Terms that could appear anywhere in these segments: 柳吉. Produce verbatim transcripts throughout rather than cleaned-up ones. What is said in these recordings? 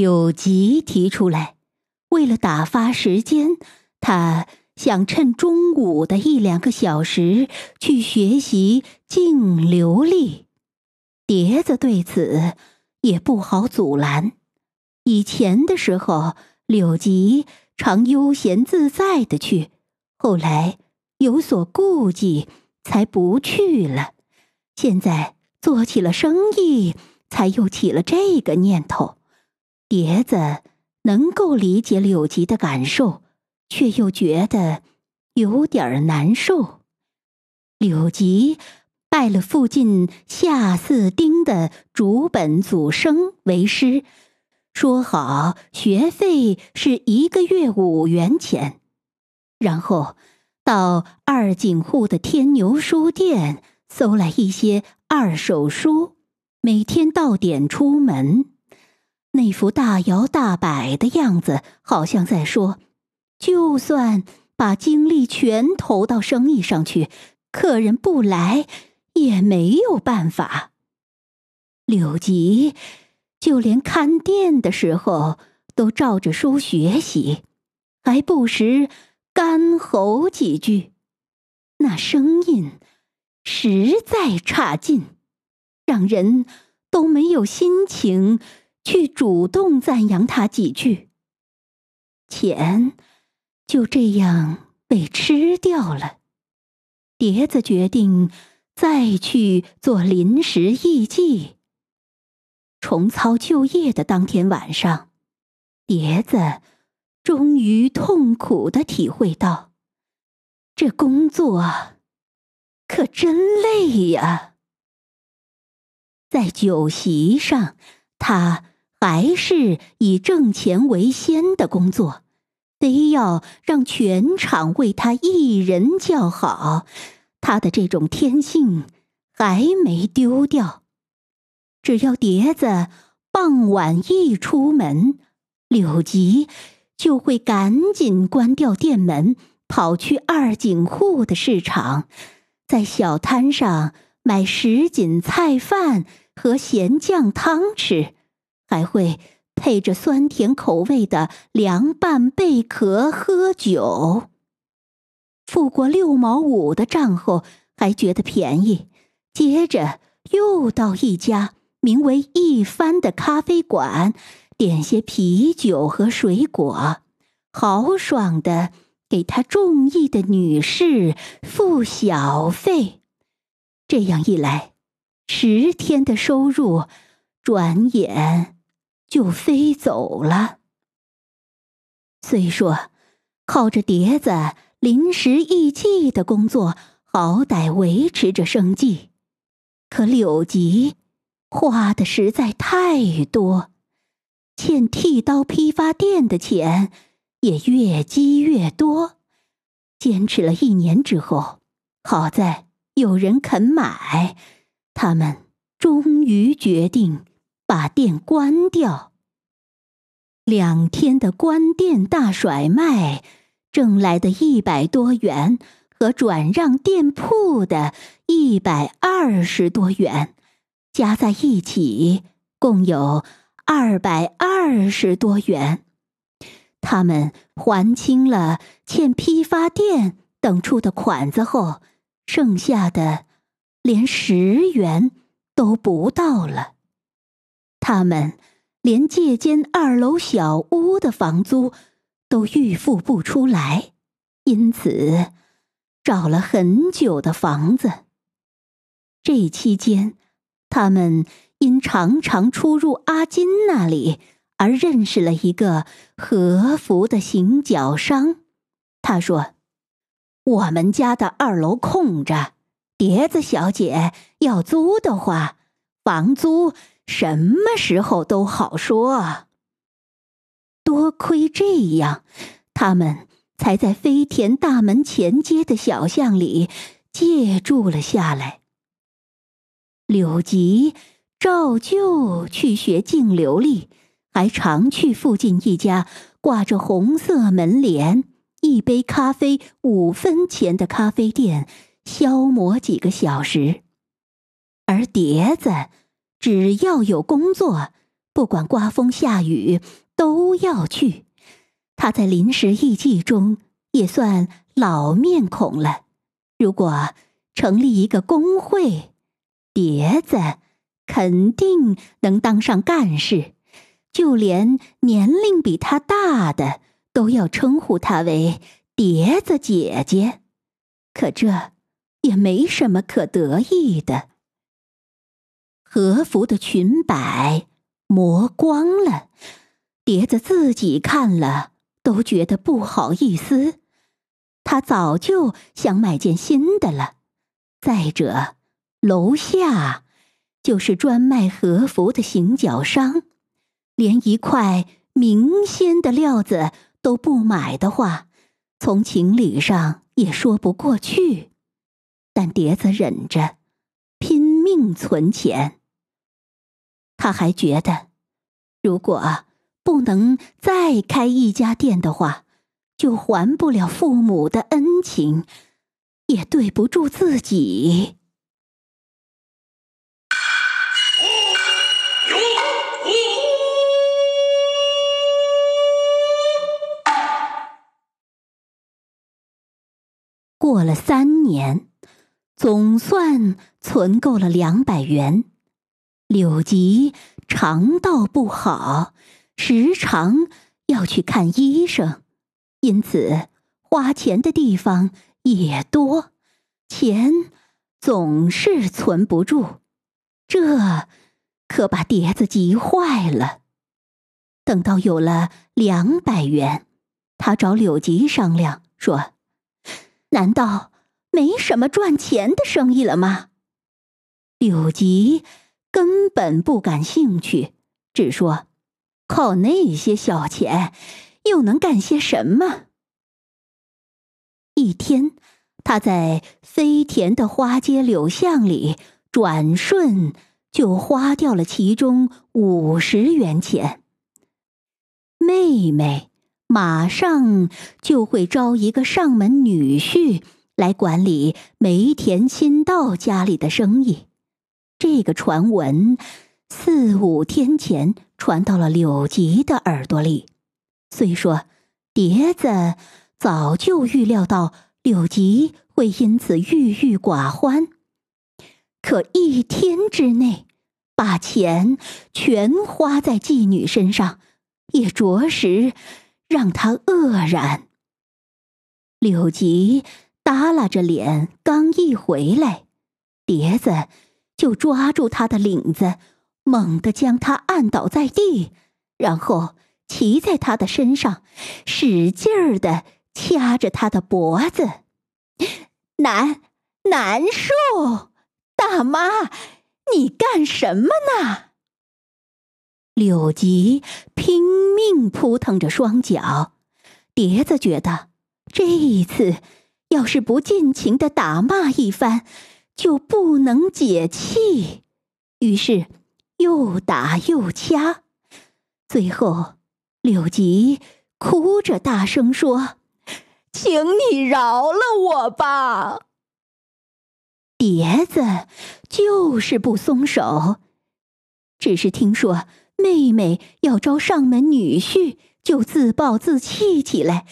柳吉提出来，为了打发时间，他想趁中午的一两个小时去学习净流利。碟子对此也不好阻拦。以前的时候，柳吉常悠闲自在地去，后来有所顾忌，才不去了。现在做起了生意，才又起了这个念头。碟子能够理解柳吉的感受，却又觉得有点难受。柳吉拜了附近下四町的竹本祖生为师，说好学费是一个月五元钱，然后到二井户的天牛书店搜来一些二手书，每天到点出门。那副大摇大摆的样子，好像在说，就算把精力全投到生意上去，客人不来也没有办法。柳吉就连看店的时候都照着书学习，还不时干吼几句，那声音实在差劲，让人都没有心情去主动赞扬他几句。钱就这样被吃掉了。碟子决定再去做临时艺伎。重操旧业的当天晚上，碟子终于痛苦地体会到，这工作可真累呀。在酒席上，他还是以挣钱为先的工作，得要让全场为他一人叫好，他的这种天性还没丢掉。只要碟子傍晚一出门，柳吉就会赶紧关掉店门，跑去二井户的市场，在小摊上买什锦菜饭和咸酱汤吃，还会配着酸甜口味的凉拌贝壳喝酒。付过六毛五的账后还觉得便宜，接着又到一家名为一番的咖啡馆，点些啤酒和水果，豪爽的给他中意的女士付小费。这样一来，十天的收入转眼就飞走了。虽说靠着碟子临时艺伎的工作好歹维持着生计，可柳吉花的实在太多，欠剃刀批发店的钱也越积越多。坚持了一年之后，好在有人肯买，他们终于决定把店关掉。两天的关店大甩卖，挣来的一百多元和转让店铺的一百二十多元加在一起，共有二百二十多元。他们还清了欠批发店等处的款子后，剩下的连十元都不到了。他们连借间二楼小屋的房租都预付不出来，因此找了很久的房子。这期间，他们因常常出入阿金那里而认识了一个和服的行脚商。他说，我们家的二楼空着，碟子小姐要租的话，房租什么时候都好说。多亏这样，他们才在飞田大门前街的小巷里借住了下来。柳吉照旧去学净流利，还常去附近一家挂着红色门帘、一杯咖啡五分钱的咖啡店消磨几个小时。而碟子只要有工作，不管刮风下雨都要去。他在临时艺伎中也算老面孔了。如果成立一个工会，碟子肯定能当上干事，就连年龄比他大的都要称呼他为碟子姐姐。可这也没什么可得意的。和服的裙摆磨光了，碟子自己看了都觉得不好意思。他早就想买件新的了。再者，楼下就是专卖和服的行脚商，连一块明鲜的料子都不买的话，从情理上也说不过去。但碟子忍着，拼命存钱。他还觉得，如果不能再开一家店的话，就还不了父母的恩情，也对不住自己。过了三年，总算存够了两百元。柳吉肠道不好，时常要去看医生，因此花钱的地方也多，钱总是存不住，这可把碟子急坏了。等到有了两百元，他找柳吉商量说：“难道没什么赚钱的生意了吗？”柳吉根本不感兴趣，只说：“靠那些小钱，又能干些什么？”一天，他在飞田的花街柳巷里转瞬就花掉了其中五十元钱。妹妹马上就会招一个上门女婿来管理梅田新道家里的生意。这个传闻四五天前传到了柳吉的耳朵里，虽说碟子早就预料到柳吉会因此郁郁寡欢，可一天之内把钱全花在妓女身上，也着实让他愕然。柳吉耷拉着脸刚一回来，碟子就抓住他的领子，猛地将他按倒在地，然后骑在他的身上，使劲儿地掐着他的脖子。难难受，大妈，你干什么呢？柳吉拼命扑腾着双脚，碟子觉得这一次要是不尽情地打骂一番，就不能解气，于是又打又掐。最后，柳吉哭着大声说：“请你饶了我吧！”碟子就是不松手，只是听说妹妹要招上门女婿，就自暴自弃起来。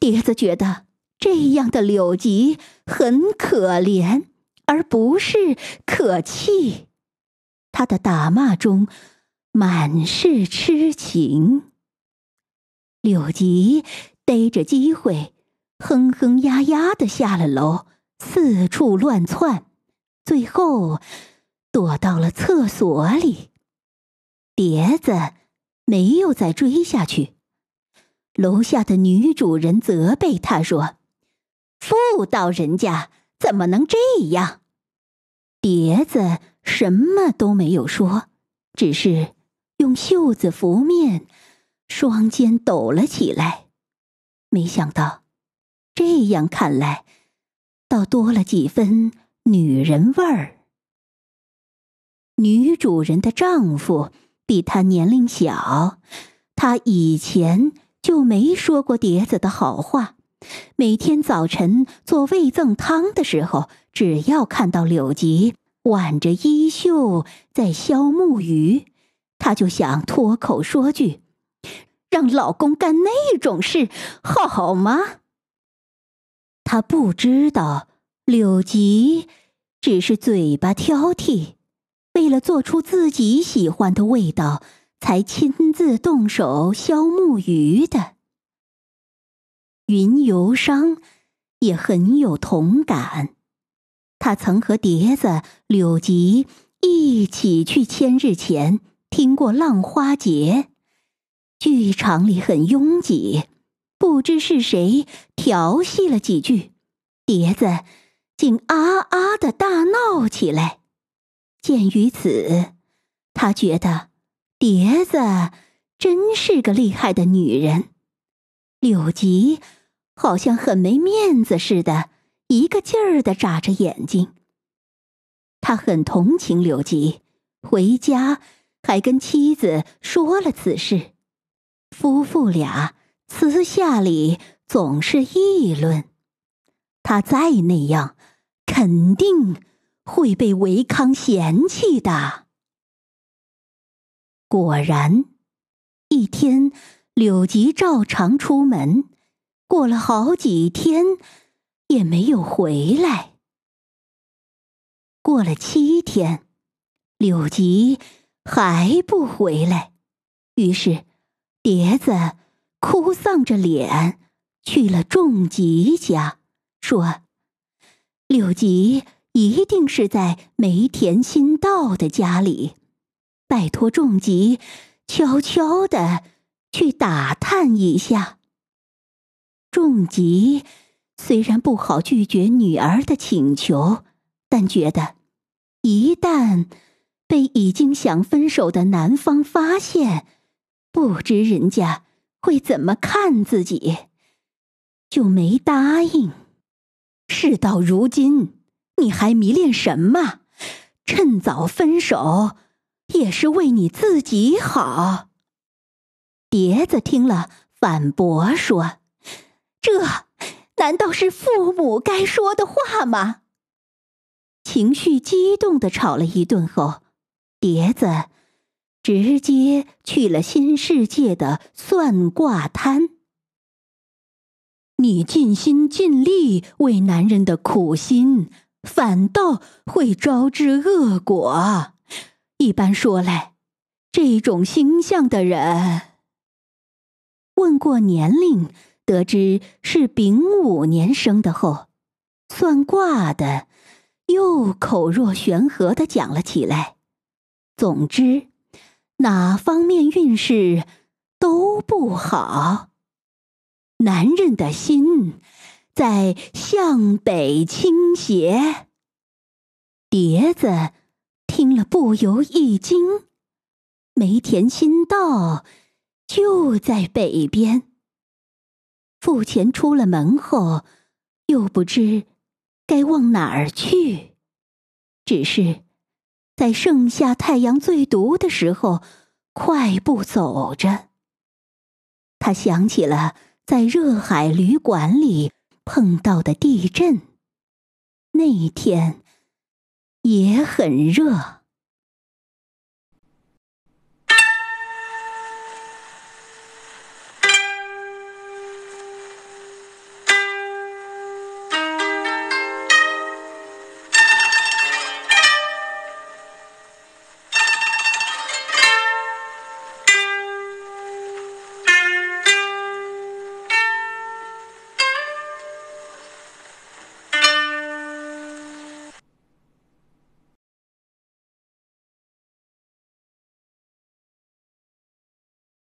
碟子觉得这样的柳吉很可怜，而不是可气。他的打骂中满是痴情。柳吉逮着机会哼哼呀呀地下了楼，四处乱窜，最后躲到了厕所里。碟子没有再追下去。楼下的女主人责备他说：“妇道人家怎么能这样？”碟子什么都没有说，只是用袖子拂面，双肩抖了起来。没想到这样看来倒多了几分女人味儿。女主人的丈夫比她年龄小，她以前就没说过碟子的好话，每天早晨做味噌汤的时候，只要看到柳吉挽着衣袖在削木鱼，她就想脱口说句：“让老公干那种事，好吗？”她不知道，柳吉只是嘴巴挑剔，为了做出自己喜欢的味道，才亲自动手削木鱼的。云游商也很有同感，他曾和碟子、柳吉一起去千日前听过浪花节，剧场里很拥挤，不知是谁调戏了几句，碟子竟啊啊的大闹起来。鉴于此，他觉得碟子真是个厉害的女人，柳吉好像很没面子似的，一个劲儿的眨着眼睛。他很同情柳吉，回家还跟妻子说了此事。夫妇俩私下里总是议论，他再那样，肯定会被维康嫌弃的。果然，一天，柳吉照常出门，过了好几天也没有回来。过了七天，柳吉还不回来，于是碟子哭丧着脸去了仲吉家，说柳吉一定是在梅田新道的家里，拜托仲吉悄悄地去打探一下。仲吉虽然不好拒绝女儿的请求，但觉得一旦被已经想分手的男方发现，不知人家会怎么看自己，就没答应。事到如今，你还迷恋什么？趁早分手也是为你自己好。碟子听了反驳说：“这难道是父母该说的话吗？”情绪激动地吵了一顿后，碟子直接去了新世界的算卦摊。你尽心尽力为男人的苦心，反倒会招致恶果。一般说来，这种星象的人，问过年龄得知是丙午年生的后，算卦的又口若悬河地讲了起来。总之，哪方面运势都不好。男人的心在向北倾斜。碟子听了不由一惊，梅田新道就在北边。付钱出了门后，又不知该往哪儿去，只是在盛夏太阳最毒的时候快步走着。他想起了在热海旅馆里碰到的地震，那天也很热。